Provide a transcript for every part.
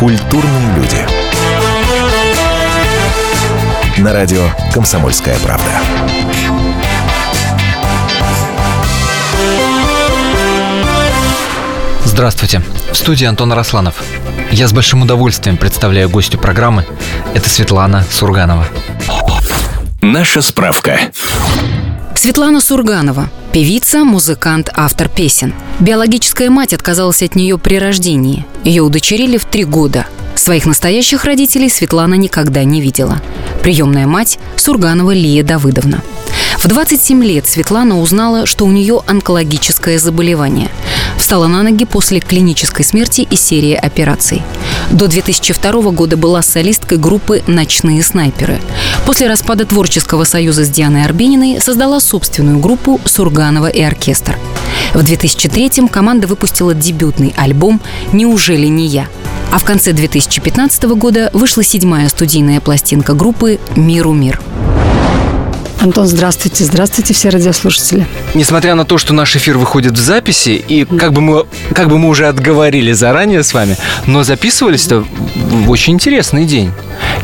Культурные люди. На радио «Комсомольская правда». Здравствуйте. В студии Антон Арасланов. Я с большим удовольствием представляю гостью программы. Это Светлана Сурганова. Наша справка. Светлана Сурганова. Певица, музыкант, автор песен. Биологическая мать отказалась от нее при рождении. Ее удочерили в 3 года. Своих настоящих родителей Светлана никогда не видела. Приемная мать – Сурганова Лия Давыдовна. В 27 лет Светлана узнала, что у нее онкологическое заболевание. Встала на ноги после клинической смерти и серии операций. До 2002 года была солисткой группы «Ночные снайперы». После распада творческого союза с Дианой Арбениной создала собственную группу «Сурганова и оркестр». В 2003-м команда выпустила дебютный альбом «Неужели не я?». А в конце 2015 года вышла 7-я студийная пластинка группы «Миру мир». Антон, здравствуйте. Здравствуйте, все радиослушатели. Несмотря на то, что наш эфир выходит в записи, и как бы мы уже отговорили заранее с вами, но записывались-то в очень интересный день.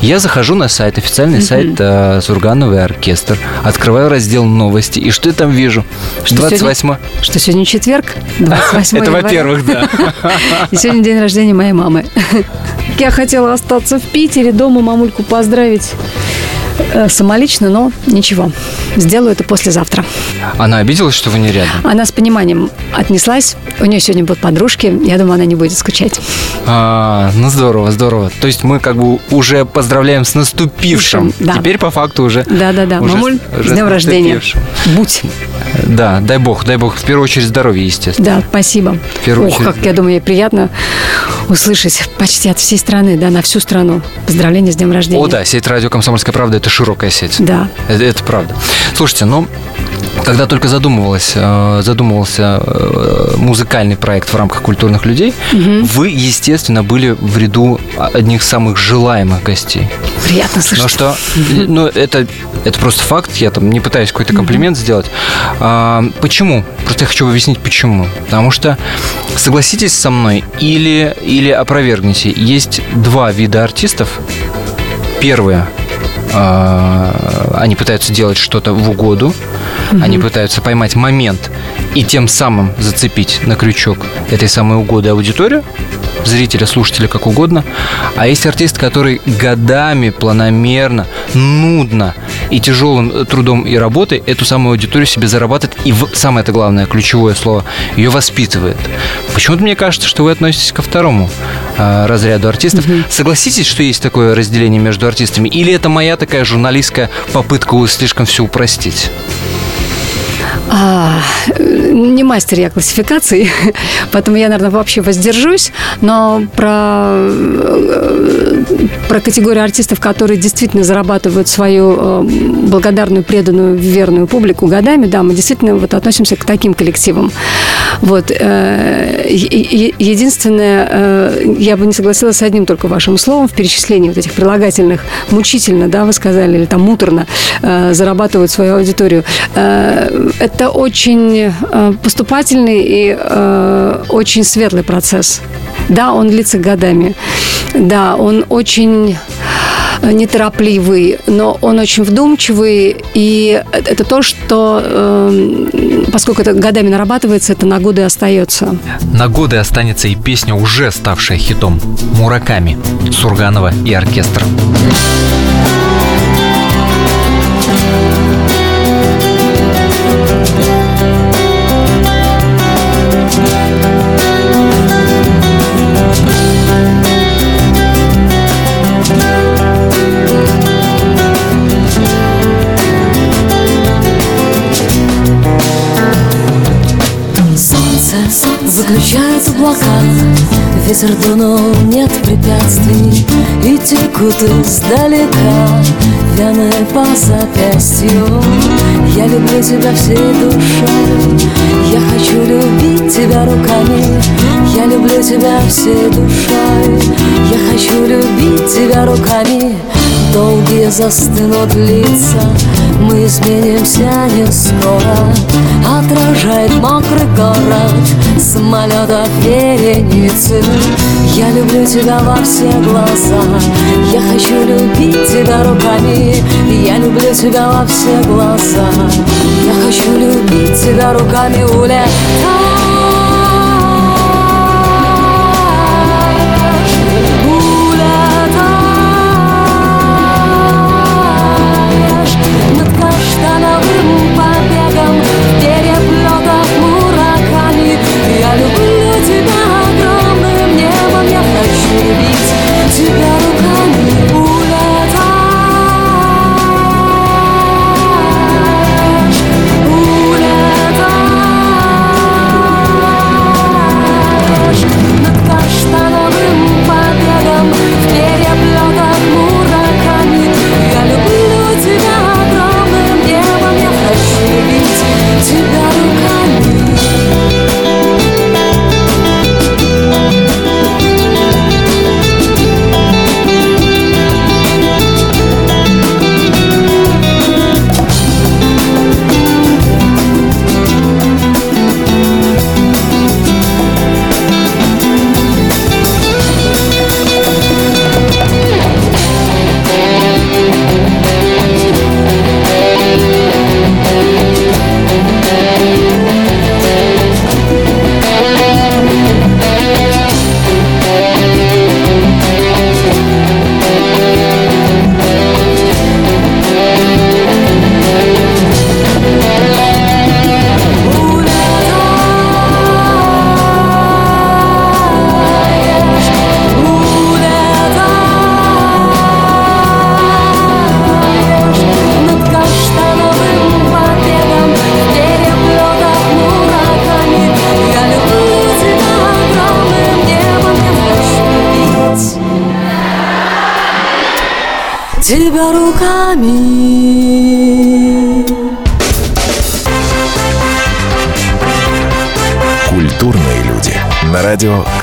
Я захожу на сайт, официальный сайт «Сурганова и оркестр», открываю раздел «Новости», и что я там вижу? Что 28-го. Что сегодня четверг, 28 января. Это во-первых, да. И сегодня день рождения моей мамы. Я хотела остаться в Питере, дома мамульку поздравить самолично, но ничего. Сделаю это послезавтра. Она обиделась, что вы не рядом? Она с пониманием отнеслась. У нее сегодня будут подружки. Я думаю, она не будет скучать. Ну здорово, здорово. То есть мы как бы уже поздравляем с наступившим. Да. Теперь по факту уже. Да-да-да. Мамуль, с днем рождения. Будь. Да, дай бог. В первую очередь здоровья, естественно. Да, спасибо. Как я думаю, ей приятно услышать почти от всей страны, да, на всю страну. Поздравления с днем рождения. О да, сеть радио «Комсомольская правда» — это широкая сеть. Да. Это правда. Слушайте, ну, когда только задумывался музыкальный проект в рамках «Культурных людей», вы, естественно, были в ряду одних из самых желаемых гостей. Приятно слышать. Это просто факт, я там не пытаюсь какой-то комплимент сделать. Почему? Просто я хочу объяснить, почему. Потому что, согласитесь со мной или опровергните, есть 2 вида артистов. Первое. Они пытаются делать что-то в угоду, они пытаются поймать момент и тем самым зацепить на крючок этой самой угоды аудиторию, зрителя, слушателя, как угодно. А есть артист, который годами, планомерно, нудно и тяжелым трудом и работой эту самую аудиторию себе зарабатывает и, самое-то главное, ключевое слово, ее воспитывает. Почему-то мне кажется, что вы относитесь ко второму разряду артистов. Согласитесь, что есть такое разделение между артистами? Или это моя такая журналистская попытка слишком все упростить? Не мастер я классификации, поэтому я, наверное, вообще воздержусь. Но про категорию артистов, которые действительно зарабатывают свою благодарную, преданную, верную публику годами, да, мы действительно вот относимся к таким коллективам. Вот. Единственное, я бы не согласилась с одним только вашим словом в перечислении вот этих прилагательных. Мучительно, да, вы сказали, или там муторно зарабатывают свою аудиторию. Это очень поступательный и очень светлый процесс. Да, он длится годами. Да, он очень неторопливый, но он очень вдумчивый. И это то, что, поскольку это годами нарабатывается, это на годы остается. На годы останется и песня, уже ставшая хитом, «Мураками» Сурганова и оркестр. Заключается в облаках, ветер дунул, нет препятствий, и текут издалека пьяные по запястью. Я люблю тебя всей душой, я хочу любить тебя руками. Я люблю тебя всей душой, я хочу любить тебя руками. Долгие застынут лица, мы изменимся не скоро. Отражает мокрый город самолета вереницы. Я люблю тебя во все глаза, я хочу любить тебя руками. Я люблю тебя во все глаза, я хочу любить тебя руками. Улетай, улетаешь над каштановым побегом, в переплетах мураками. Я люблю тебя огромным небом, я хочу любить тебя руками. Тебя руками. Культурные люди. На радио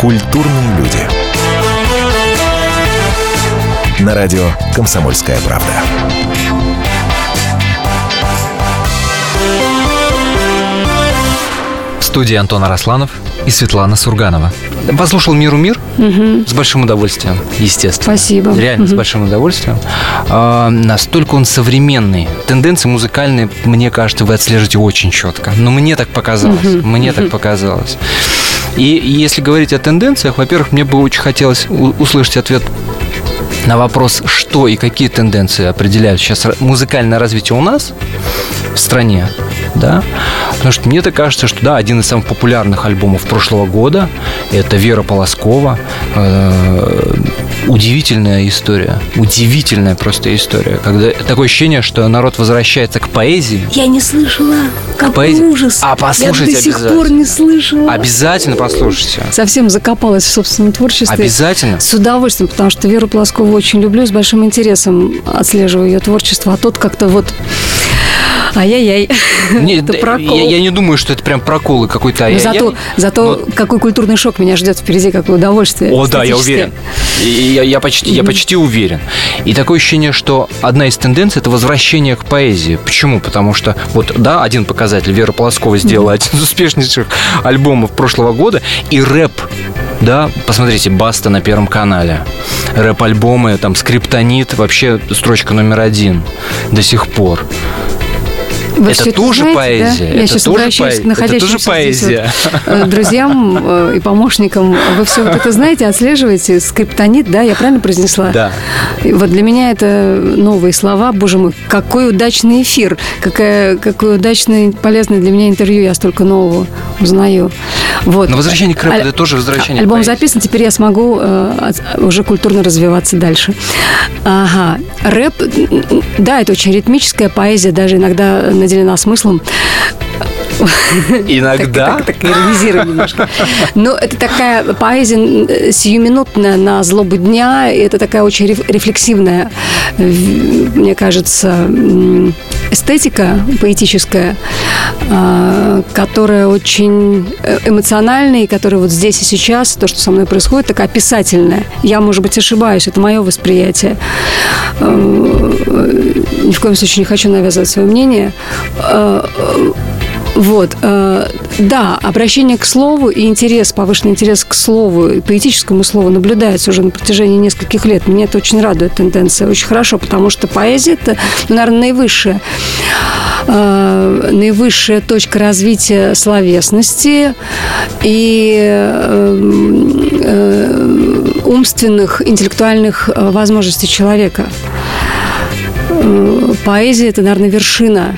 Культурные люди. На радио «Комсомольская правда». В студии Антон Арасланов и Светлана Сурганова. Послушал «Миру мир»? С большим удовольствием, естественно. Спасибо. Реально, с большим удовольствием. Настолько он современный. Тенденции музыкальные, мне кажется, вы отслеживаете очень четко. Но мне так показалось. И если говорить о тенденциях, во-первых, мне бы очень хотелось услышать ответ на вопрос, что и какие тенденции определяют сейчас музыкальное развитие у нас в стране. Да? Потому что мне-то кажется, что да, один из самых популярных альбомов прошлого года — это Вера Полоскова. Удивительная история. Удивительная просто история. Когда такое ощущение, что народ возвращается к поэзии. Я не слышала. Какой ужас. А послушайте обязательно. Я до сих пор не слышала. Обязательно послушайте. Совсем закопалась в собственном творчестве. Обязательно. С удовольствием, потому что Веру Полоскову очень люблю. С большим интересом отслеживаю ее творчество. А тут как-то вот... Ай-яй-яй. Нет, это прокол. Я не думаю, что это прям проколы какой-то. Зато какой культурный шок меня ждет впереди, какое удовольствие. О, да, я уверен. Я почти уверен. И такое ощущение, что одна из тенденций — это возвращение к поэзии. Почему? Потому что, вот, да, один показатель. Вера Полоскова сделала один из успешнейших альбомов прошлого года. И рэп. Да, посмотрите, Баста на Первом канале. Рэп-альбомы, там, Скриптонит, вообще строчка номер один до сих пор. Вы это тоже знаете, поэзия. Да? Я сейчас обращаюсь к находящимся здесь вот друзьям и помощникам. Вы все вот это знаете, отслеживаете. Скриптонит, да, я правильно произнесла? Да. И вот для меня это новые слова. Боже мой, какой удачный эфир. Какое удачное, полезное для меня интервью. Я столько нового узнаю. Вот. Но возвращение к рэпу — это тоже возвращение к поэзии. Альбом записан, теперь я смогу уже культурно развиваться дальше. Ага. Рэп, да, это очень ритмическая поэзия, даже иногда наделена смыслом. Иногда. Так иронизирую немножко. Но это такая поэзия сиюминутная, на злобу дня. Это такая очень рефлексивная, мне кажется, эстетика поэтическая, которая очень эмоциональная, и которая вот здесь и сейчас, то, что со мной происходит, такая описательная. Я, может быть, ошибаюсь, это мое восприятие. Ни в коем случае не хочу навязывать свое мнение. Вот, да, обращение к слову и интерес, повышенный интерес к слову, и поэтическому слову наблюдается уже на протяжении нескольких лет. Меня это очень радует, тенденция, очень хорошо, потому что поэзия – это, наверное, наивысшая точка развития словесности и умственных, интеллектуальных возможностей человека. Поэзия – это, наверное, вершина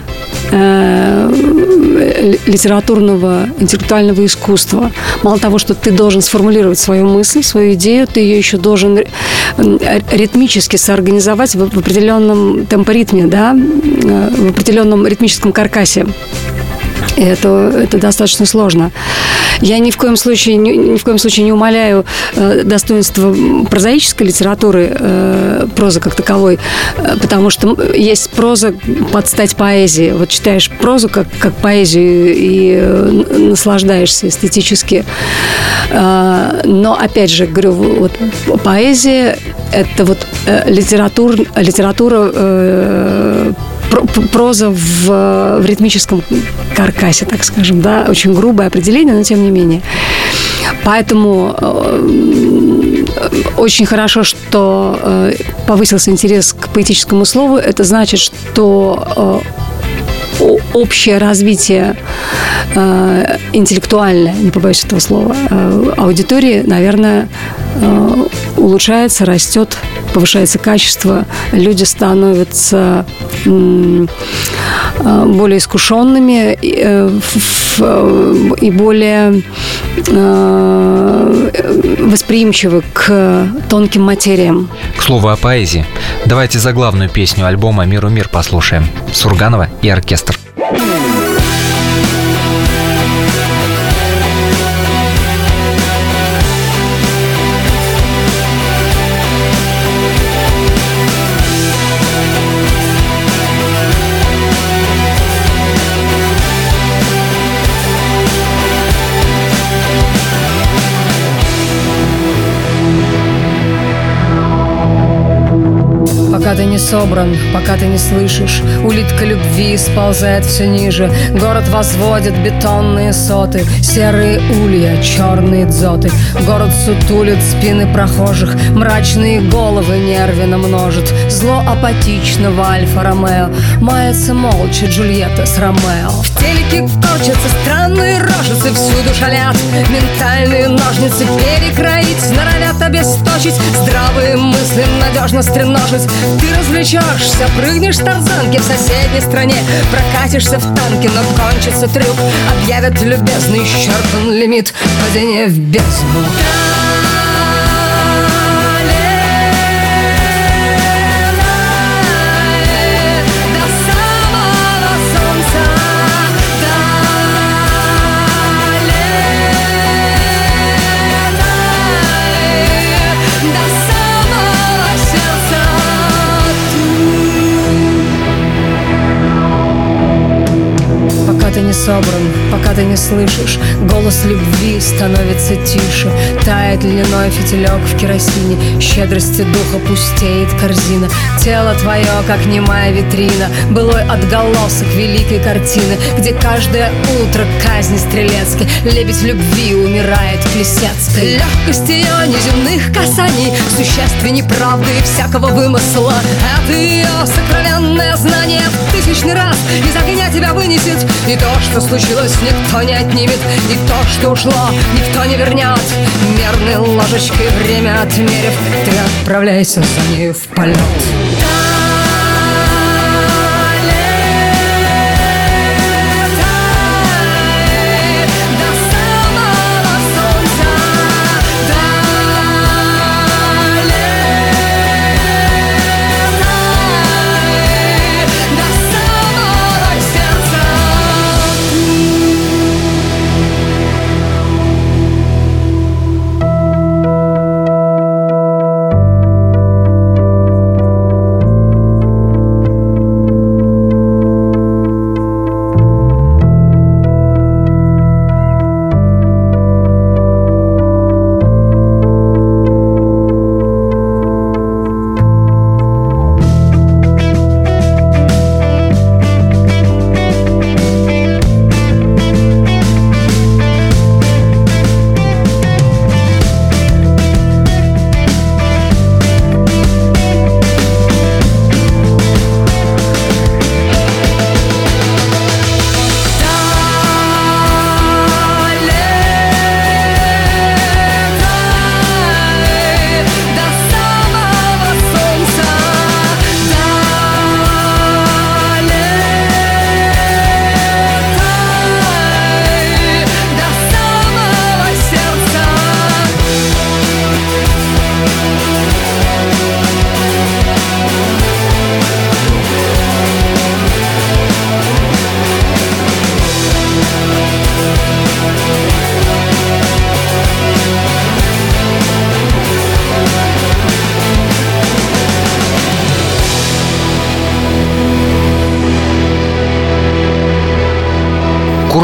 литературного, интеллектуального искусства. Мало того, что ты должен сформулировать свою мысль, свою идею, ты ее еще должен ритмически соорганизовать в определенном темпоритме, да, в определенном ритмическом каркасе. И это достаточно сложно. Я ни в коем случае не умаляю достоинства прозаической литературы, прозы как таковой, потому что есть проза под стать поэзии. Вот читаешь прозу как поэзию и наслаждаешься эстетически. Но, опять же, говорю, вот поэзия – это вот литература, проза в ритмическом каркасе, так скажем, да, очень грубое определение, но тем не менее. Поэтому очень хорошо, что повысился интерес к поэтическому слову. Это значит, что общее развитие интеллектуальное, не побоюсь этого слова, аудитории, наверное, улучшается, растет, повышается качество, люди становятся более искушенными и более восприимчивы к тонким материям. К слову о поэзии, давайте заглавную песню альбома «Миру мир» послушаем. Сурганова и оркестр. Пока ты не собран, пока ты не слышишь, улитка любви сползает все ниже. Город возводит бетонные соты, серые улья, черные дзоты. Город сутулит спины прохожих, мрачные головы нервно множит. Зло апатичного Альфа-Ромео, мается молча Джульетта с Ромео. В телеке корчатся странные рожицы, всюду шалят ментальные ножницы, перекроить норовят, обесточить здравые мысли, надежно стреножить. Ты развлечешься, прыгнешь в тарзанки в соседней стране, прокатишься в танке, но кончится трюк, объявят любезный, исчерпан лимит, падение в бездну. Не собран, пока ты не слышишь, голос любви становится тише. Тает льняной фитилек в керосине, щедрости духа пустеет корзина. Тело твое, как немая витрина, былой отголосок великой картины, где каждое утро казни стрелецкой, лебедь любви умирает Плесецкой. Легкость ее неземных касаний, существенней правды и всякого вымысла. Это ее сокровенное знание в тысячный раз из огня тебя вынесет. И то, что случилось, никто не отнимет, и то, что ушло, никто не вернет. Мерной ложечкой время отмерив, ты отправляйся за нею в полет.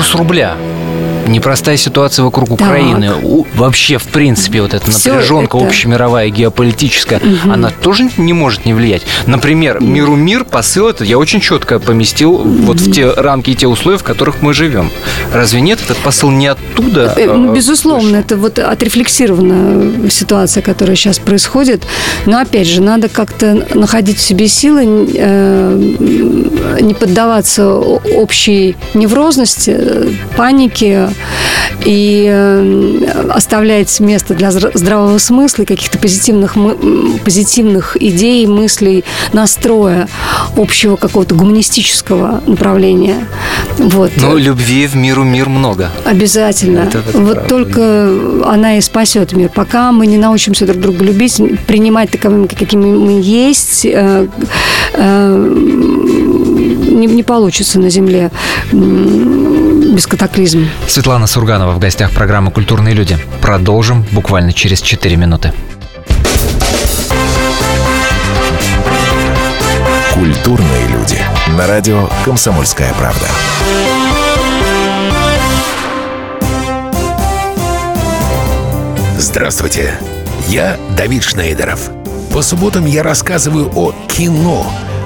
курс рубля. Непростая ситуация вокруг Украины. Вообще, в принципе, вот эта напряженка общемировая, геополитическая, она тоже не может не влиять. Например, «Миру мир», посыл этот я очень четко поместил вот в те рамки и те условия, в которых мы живем. Разве нет? Этот посыл не оттуда? Безусловно, это вот отрефлексирована ситуация, которая сейчас происходит. Но, опять же, надо как-то находить в себе силы, не поддаваться общей неврозности, панике, и оставлять место для здравого смысла и каких-то позитивных идей, мыслей, настроя, общего какого-то гуманистического направления. Вот. Но любви в «Миру мир» много. Обязательно. Это вот правда. Только она и спасет мир. Пока мы не научимся друг друга любить, принимать таковыми, какими мы есть, не получится на земле без катаклизма. Светлана Сурганова в гостях программы «Культурные люди». Продолжим буквально через 4 минуты. «Культурные люди» на радио «Комсомольская правда». Здравствуйте, я Давид Шнейдеров. По субботам я рассказываю о кино,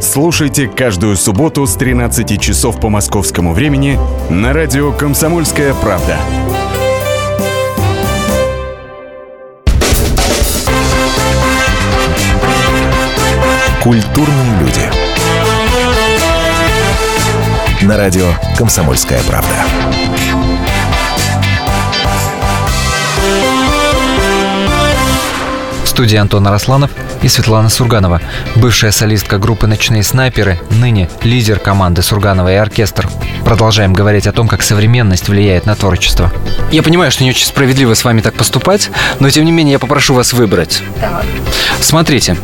Слушайте каждую субботу с 13 часов по московскому времени на радио «Комсомольская правда». Культурные люди. На радио «Комсомольская правда». В студии Антон Арасланов и Светлана Сурганова, бывшая солистка группы «Ночные снайперы», ныне лидер команды «Сурганова и оркестр». Продолжаем говорить о том, как современность влияет на творчество. Я понимаю, что не очень справедливо с вами так поступать, но, тем не менее, я попрошу вас выбрать. Да. Смотрите,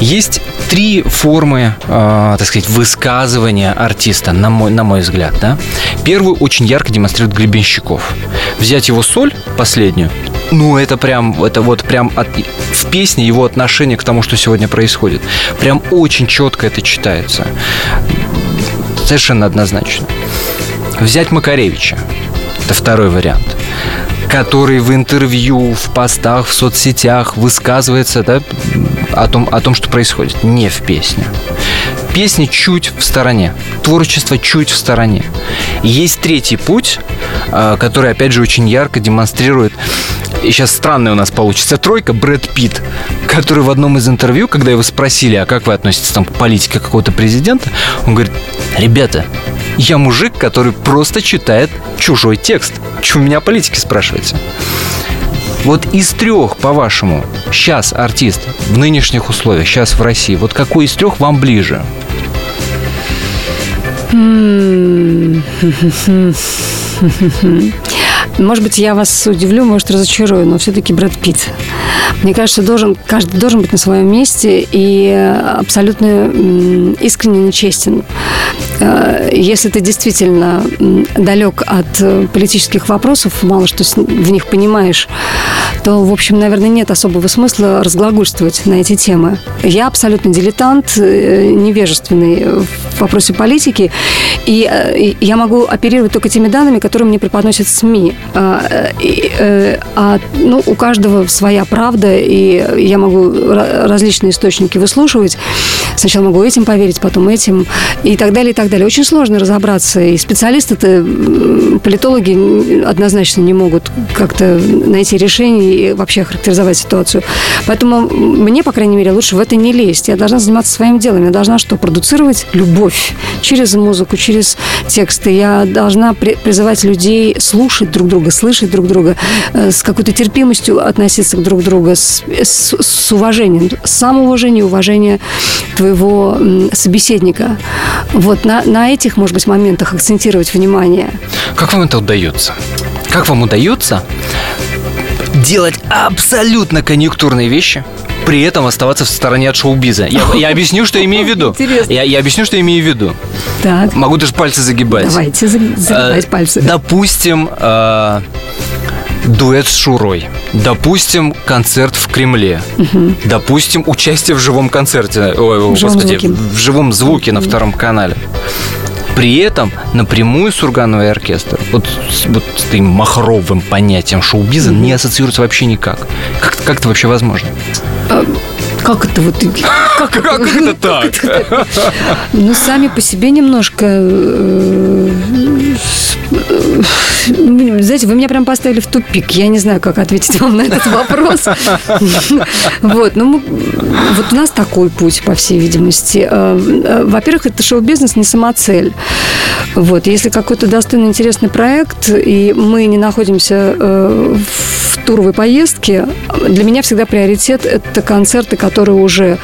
есть три формы, так сказать, высказывания артиста, на мой взгляд. Да? Первую очень ярко демонстрирует Гребенщиков. Взять его соль, последнюю, ну, это прям в песне его отношение к тому, что сегодня происходит. Прям очень четко это читается. Совершенно однозначно. Взять Макаревича. Это второй вариант, который в интервью, в постах, в соцсетях высказывается, да, о том, что происходит. Не в песне. Песни чуть в стороне. Творчество чуть в стороне. Есть третий путь, который, опять же, очень ярко демонстрирует. И сейчас странная у нас получится тройка. Брэд Питт, который в одном из интервью, когда его спросили, а как вы относитесь там, к политике какого-то президента, он говорит: ребята, я мужик, который просто читает чужой текст. Чего у меня политики спрашиваете? Вот из трех, по-вашему, сейчас артист в нынешних условиях, сейчас в России, вот какой из трех вам ближе? Может быть, я вас удивлю, может, разочарую, но все-таки Брэд Питт. Мне кажется, каждый должен быть на своем месте и абсолютно искренне честен. Если ты действительно далек от политических вопросов, мало что в них понимаешь, то, в общем, наверное, нет особого смысла разглагольствовать на эти темы. Я абсолютно дилетант, невежественный в вопросе политики, и я могу оперировать только теми данными, которые мне преподносят СМИ. У каждого своя правда, и я могу различные источники выслушивать. Сначала могу этим поверить, потом этим, и так далее, и так далее. Очень сложно разобраться, и специалисты-то, политологи однозначно не могут как-то найти решение и вообще охарактеризовать ситуацию. Поэтому мне, по крайней мере, лучше в это не лезть. Я должна заниматься своим делом. Я должна что? Продуцировать любовь через музыку, через тексты. Я должна призывать людей слушать друг друга, слышать друг друга, с какой-то терпимостью относиться к друг другу, с уважением, самоуважение, уважение твоего собеседника. Вот на этих, может быть, моментах акцентировать внимание. Как вам это удается? Как вам удается делать абсолютно конъюнктурные вещи, при этом оставаться в стороне от шоу-биза. Я объясню, что имею в виду. Я объясню, что имею в виду. Так. Могу даже пальцы загибать. Давайте, загибать пальцы. Допустим, дуэт с Шурой. Допустим, концерт в Кремле. Угу. Допустим, участие в живом концерте. Ой, господи, в живом звуке на втором канале. При этом напрямую Сурганова и оркестр вот с таким махровым понятием шоу-биза не ассоциируется вообще никак. Как это вообще возможно? Как это вот... Как это так? Ну, сами по себе немножко... Знаете, вы меня прям поставили в тупик. Я не знаю, как ответить вам на этот вопрос. Вот, ну, вот у нас такой путь, по всей видимости. Во-первых, это шоу-бизнес не самоцель. Вот, если какой-то достойный, интересный проект, и мы не находимся в туровой поездке, для меня всегда приоритет – это концерты, которые уже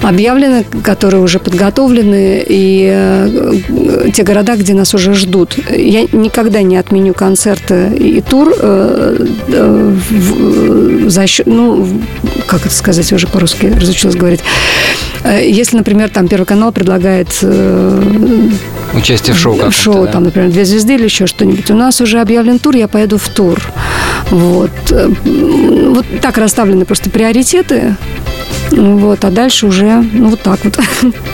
объявлены, которые уже подготовлены, и те города, где нас уже ждут. Я никогда не отменю концерты и тур за счет, ну, как это сказать, я уже по-русски разучилась говорить. Если, например, там Первый канал предлагает участие в шоу, да? Там, например, «Две звезды» или еще что-нибудь, у нас уже объявлен тур, я поеду в тур. Вот так расставлены просто приоритеты. Вот, а дальше уже, ну, вот так вот.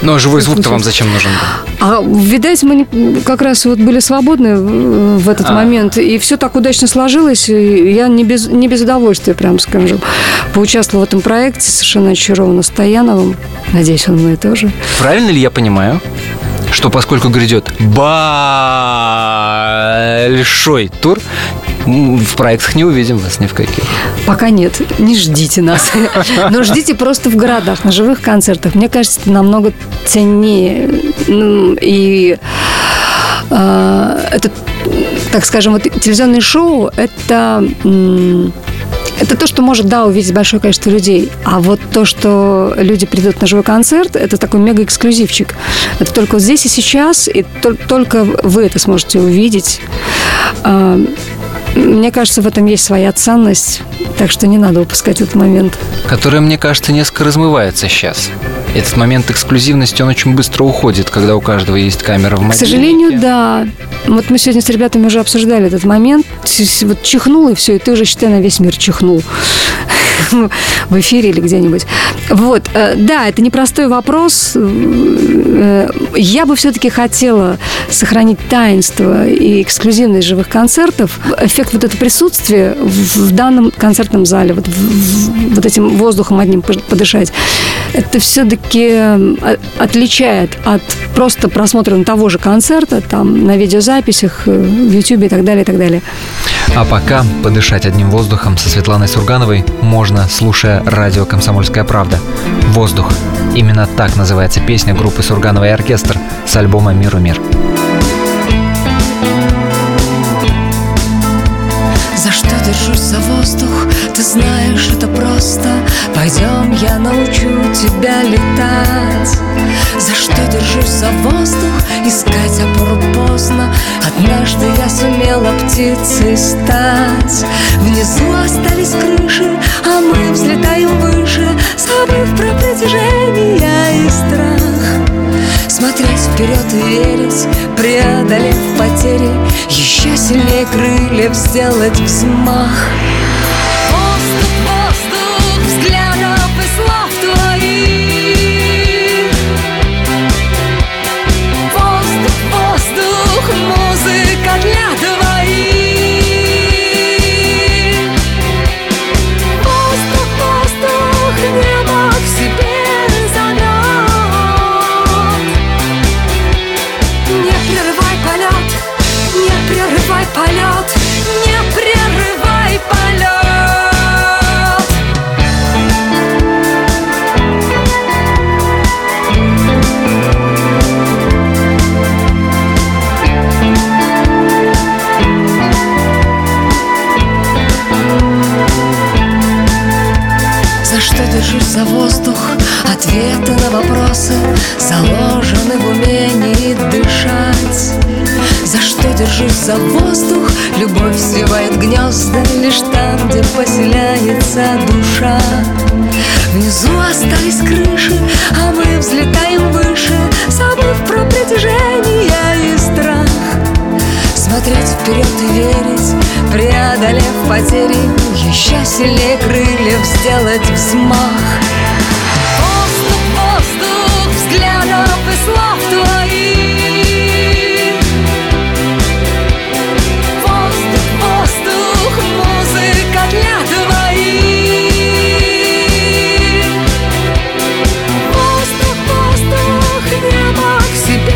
Ну, а живой звук-то вам зачем нужен был? А, видать, мы как раз вот были свободны в этот момент, и все так удачно сложилось, и я не без удовольствия, прям скажу, поучаствовала в этом проекте, совершенно очарована Стояновым. Надеюсь, он мной тоже. Правильно ли я понимаю, что поскольку грядет большой тур, в проектах не увидим вас ни в каких? Пока нет. Не ждите нас. Но ждите просто в городах, на живых концертах. Мне кажется, это намного ценнее. И это, так скажем, вот телевизионное шоу – это то, что может, да, увидеть большое количество людей. А вот то, что люди придут на живой концерт, это такой мега-эксклюзивчик. Это только вот здесь и сейчас, и только вы это сможете увидеть. Мне кажется, в этом есть своя ценность, так что не надо упускать этот момент. Который, мне кажется, несколько размывается сейчас. Этот момент эксклюзивности, он очень быстро уходит, когда у каждого есть камера в мобильнике. К сожалению, да. Вот мы сегодня с ребятами уже обсуждали этот момент. Вот чихнул, и все, и ты уже, считай, на весь мир чихнул. В эфире или где-нибудь. Вот, да, это непростой вопрос. Я бы все-таки хотела сохранить таинство и эксклюзивность живых концертов. Эффект вот это присутствие в данном концертном зале, вот этим воздухом одним подышать, это все-таки отличает от просто просмотра того же концерта, там, на видеозаписях, в Ютьюбе и так далее, и так далее. А пока подышать одним воздухом со Светланой Сургановой можно, слушая радио «Комсомольская правда». «Воздух». Именно так называется песня группы «Сурганова и оркестр» с альбома «Миру мир». За что держусь за воздух, ты знаешь, это просто. Пойдем, я научу тебя летать. За что держусь за воздух, искать опору поздно. Однажды я сумела птицей стать. Внизу остались крыши, а мы взлетаем выше, забыв про притяжение и страх. Смотреть вперед и верить, преодолев потери, еще сильнее крыльев сделать взмах. Воздух, воздух, взглядов и слов твоих. Воздух, воздух, музыка для двоих. Воздух, воздух, небо к себе. Полет, не прерывай полет, не прерывай полет. что держусь за воздух, ответы на вопросы заложены в умении дышать. За что держусь за воздух? Любовь сбивает гнезда лишь там, где поселяется душа. Внизу остались крыши, а мы взлетаем выше, забыв про притяжение и страх. Смотреть вперед и верить, преодолев потери, еще сильнее крыльев сделать взмах. Воздух, воздух, взглядов и слов твоих. Воздух, воздух, музыка для твоих. Воздух, воздух, небо к себе.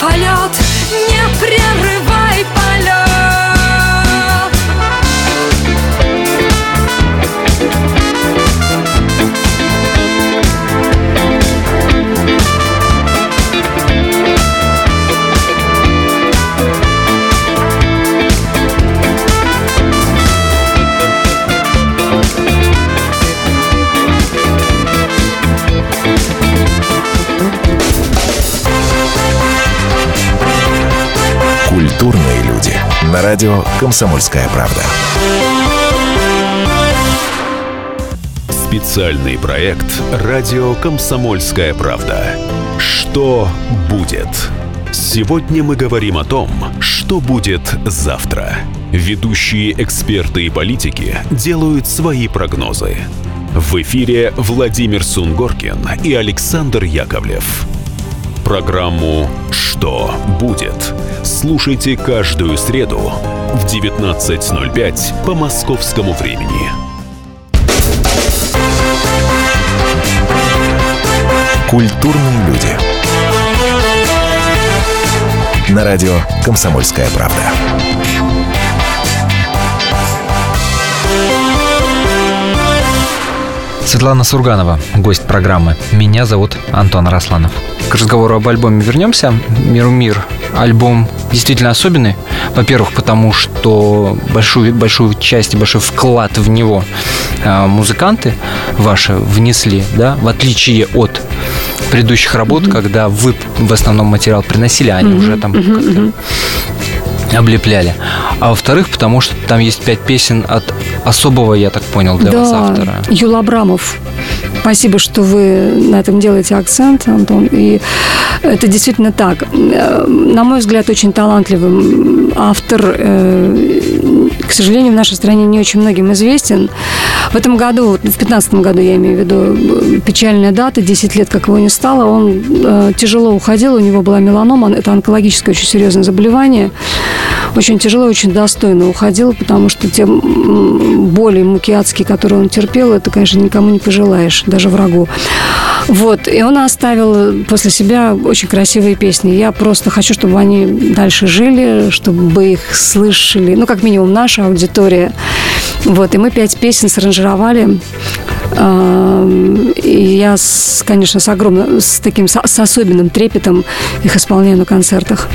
Полет, не прерывай полет. Культурные люди. На радио «Комсомольская правда». Специальный проект «Радио «Комсомольская правда». Что будет? Сегодня мы говорим о том, что будет завтра. Ведущие эксперты и политики делают свои прогнозы. В эфире Владимир Сунгоркин и Александр Яковлев. Программу «Что будет?» слушайте каждую среду в 19:05 по московскому времени. Культурные люди. На радио «Комсомольская правда». Светлана Сурганова, гость программы. Меня зовут Антон Арасланов. К разговору об альбоме вернемся. «Миру мир». Альбом действительно особенный. Во-первых, потому что большую часть, большой вклад в него музыканты ваши внесли, да, в отличие от предыдущих работ, когда вы в основном материал приносили, а они уже там как-то облепляли. А во-вторых, потому что там есть 5 песен от особого, я так понял, для вас автора. Юла Абрамов. Спасибо, что вы на этом делаете акцент, Антон. И это действительно так. На мой взгляд, очень талантливый автор. К сожалению, в нашей стране не очень многим известен. В этом году, в 2015 году, я имею в виду, печальная дата, 10 лет, как его не стало. Он тяжело уходил, у него была меланома. Это онкологическое очень серьезное заболевание. Очень тяжело, очень достойно уходил, потому что те боли муки адские, которые он терпел, это, конечно, никому не пожелаешь, даже врагу. Вот, и он оставил после себя очень красивые песни. Я просто хочу, чтобы они дальше жили, чтобы их слышали, ну, как минимум, наша аудитория. Вот, и мы 5 песен саранжировали. И я, конечно, с особенным трепетом их исполняю на концертах.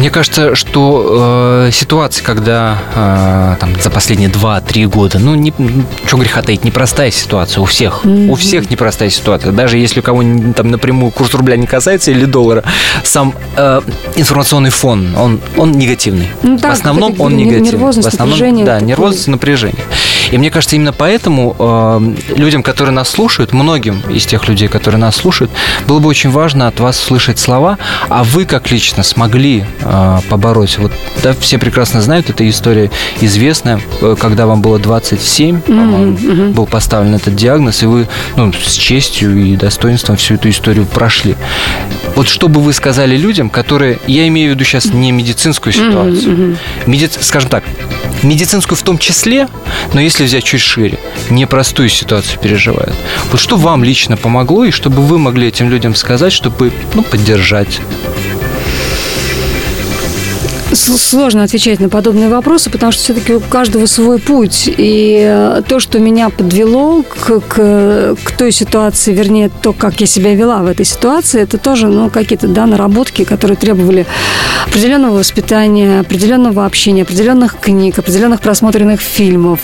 Мне кажется, что ситуация, когда там, за последние 2-3 года, ну, что греха таить, непростая ситуация у всех. У всех непростая ситуация. Даже если у кого там напрямую курс рубля не касается или доллара, сам информационный фон, он негативный. Ну, да, в основном он негативный. Нервозность, в основном, напряжение. Да, нервозность, напряжение. И мне кажется, именно поэтому людям, которые нас слушают, многим из тех людей, которые нас слушают, было бы очень важно от вас слышать слова, а вы как лично смогли побороть. Вот, да, все прекрасно знают, эта история известная, когда вам было 27, по-моему, был поставлен этот диагноз, и вы с честью и достоинством всю эту историю прошли. Вот что бы вы сказали людям, которые, я имею в виду сейчас не медицинскую ситуацию, скажем так, медицинскую в том числе, но если взять чуть шире, непростую ситуацию переживают. Вот что вам лично помогло, и чтобы вы могли этим людям сказать, чтобы, поддержать? Сложно отвечать на подобные вопросы, потому что все-таки у каждого свой путь. И то, что меня подвело к той ситуации, вернее, то, как я себя вела в этой ситуации, это тоже какие-то наработки, которые требовали определенного воспитания, определенного общения, определенных книг, определенных просмотренных фильмов,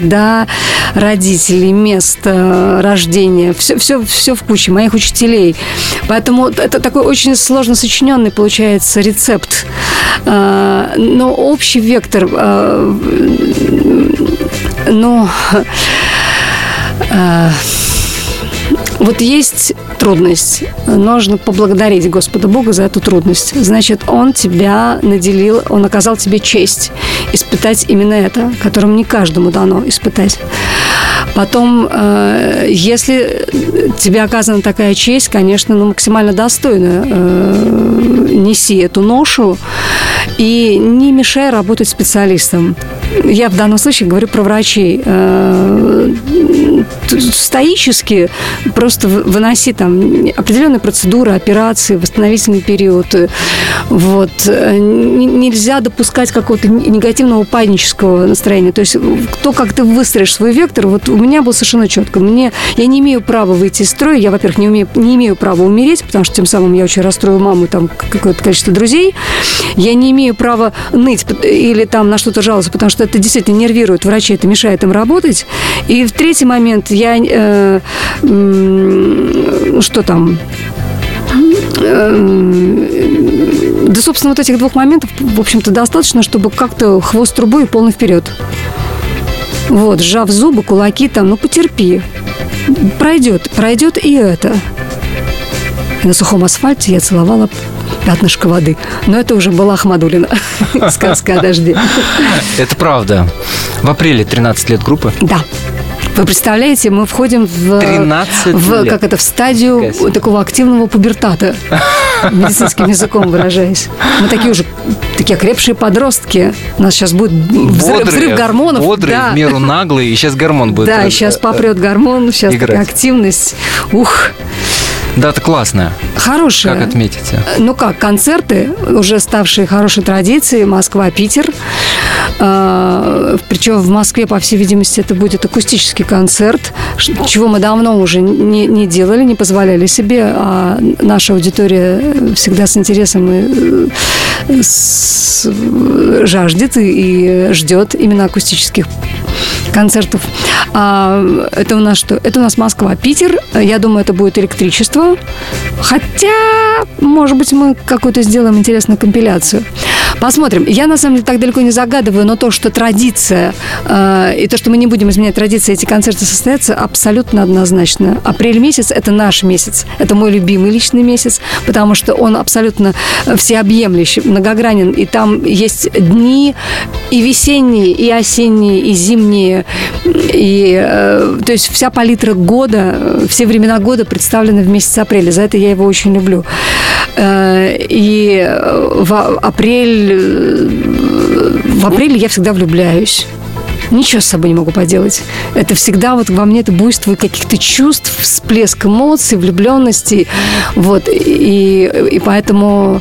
родителей, места рождения, все в куче, моих учителей. Поэтому это такой очень сложно сочиненный, получается, рецепт. Но общий вектор, вот есть трудность. Нужно поблагодарить Господа Бога за эту трудность. Значит, Он тебя наделил, Он оказал тебе честь испытать именно это, которым не каждому дано испытать. Потом, если тебе оказана такая честь, конечно, максимально достойно неси эту ношу и не мешай работать специалистам. Я в данном случае говорю про врачей. Стоически просто выноси определенные процедуры, операции, восстановительный период. Вот. Нельзя допускать какого-то негативного панического настроения. То есть то, как ты выстроишь свой вектор, вот у меня было совершенно четко. Я не имею права выйти из строя. Я, во-первых, не имею права умереть, потому что тем самым я очень расстрою маму, какое-то количество друзей. Я не имею права ныть или на что-то жаловаться, потому что это действительно нервирует врачей, это мешает им работать. И в третий момент я... Да, собственно, вот этих двух моментов, в общем-то, достаточно, чтобы как-то хвост трубой и полный вперед. Вот, сжав зубы, кулаки, потерпи. Пройдет и это. И на сухом асфальте я целовала пятнышко воды. Но это уже была Ахмадулина. Сказка о дожде. Это правда. В апреле 13 лет группы. Да. Вы представляете, мы входим в стадию такого активного пубертата, медицинским языком выражаясь. Мы такие окрепшие подростки. У нас сейчас будет взрыв гормонов. Бодрые, в меру наглые, и сейчас гормон будет. Да, сейчас попрет гормон, сейчас такая активность. Ух! Дата классная. Хорошая. Как отметите? Концерты, уже ставшие хорошей традицией, Москва, Питер. Причем в Москве, по всей видимости, это будет акустический концерт, чего мы давно уже не делали, не позволяли себе. А наша аудитория всегда с интересом и жаждет и ждет именно акустических концертов. Это у нас что? Это у нас Москва, Питер. Я думаю, это будет электричество. Хотя, может быть, мы какую-то сделаем интересную компиляцию. Посмотрим. Я, на самом деле, так далеко не загадываю, но то, что традиция, и то, что мы не будем изменять традиции, эти концерты состоятся, абсолютно однозначно. Апрель месяц – это наш месяц. Это мой любимый личный месяц, потому что он абсолютно всеобъемлющий, многогранен. И там есть дни и весенние, и осенние, и зимние. И, то есть вся палитра года, все времена года представлены в месяц апреля. За это я его очень люблю. И в апреле я всегда влюбляюсь. Ничего с собой не могу поделать. Это всегда во мне это буйство каких-то чувств, всплеск эмоций, влюбленности. Вот. И поэтому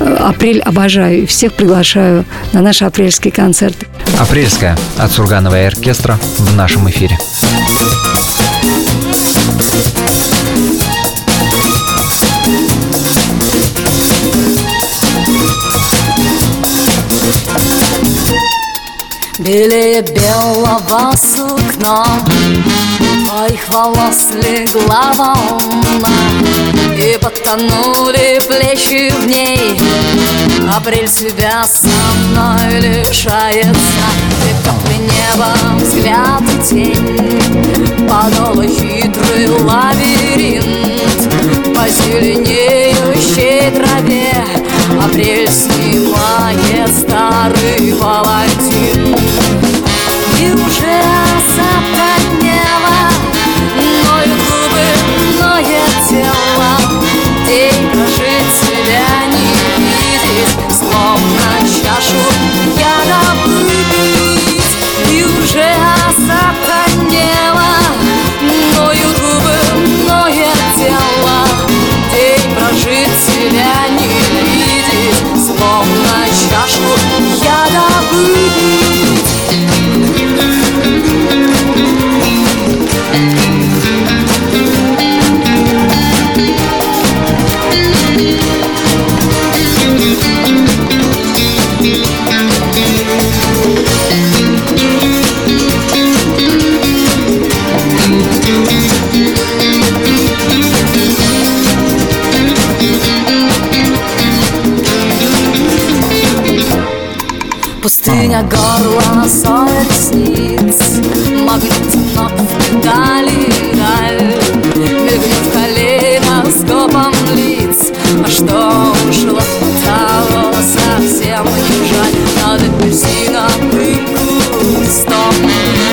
апрель обожаю. И всех приглашаю на наши апрельские концерты. Апрельская от Сурганова и оркестра в нашем эфире. Белее белого сукна твоих волос легла волна, и потонули плечи в ней. Апрель себя со мной лишается, ты капли неба, взгляд и тень, подолы хитрый лабиринт, по зеленеющей траве апрель снимает старый палантин. И уже затемнело, ноют губы, ноет тело, день прожить себя не видеть, словно чашу яда выпить. И уже затемнело, ноют губы, ноет тело, день прожить себя не видеть, словно чашу яда выпить. Пустыня горла соек снится, магнитно вдали даль, мигнет калейдоскопом лиц. А что ушло, того совсем не жаль. Над апельсиновым кустом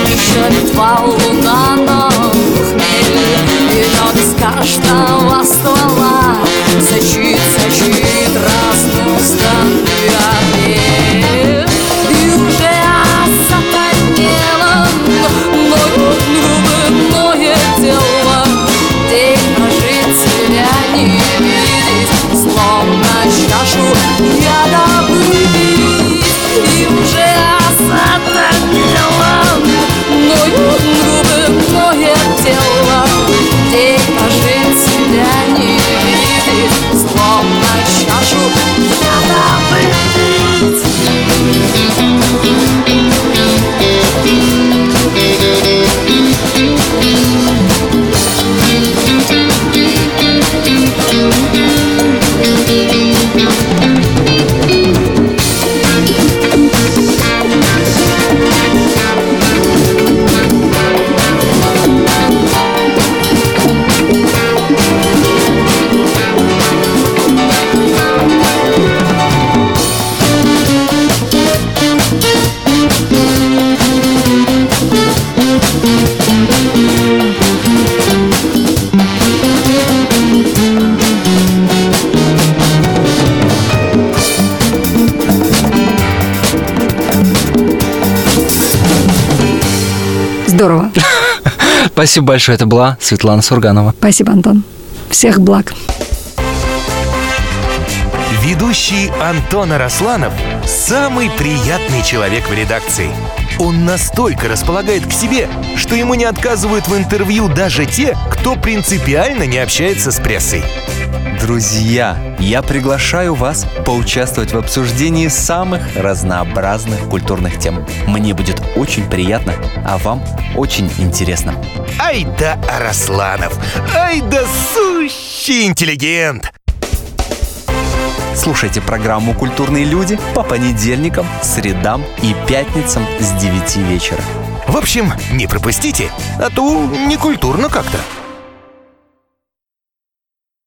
еще летва луна, но хмель идет с каждого ствола, сочит, сочит разную сторону. Я добыть, и уже осатанела, мною губы, мною тело, день пожить себя не видит, словно чашу я добыть. Здорово. Спасибо большое. Это была Светлана Сурганова. Спасибо, Антон. Всех благ. Ведущий Антон Арасланов – самый приятный человек в редакции. Он настолько располагает к себе, что ему не отказывают в интервью даже те, кто принципиально не общается с прессой. Друзья, я приглашаю вас поучаствовать в обсуждении самых разнообразных культурных тем. Мне будет очень приятно, а вам очень интересно. Ай да Арасланов! Ай да сущий интеллигент! Слушайте программу «Культурные люди» по понедельникам, средам и пятницам с 9 вечера. В общем, не пропустите, а то некультурно как-то.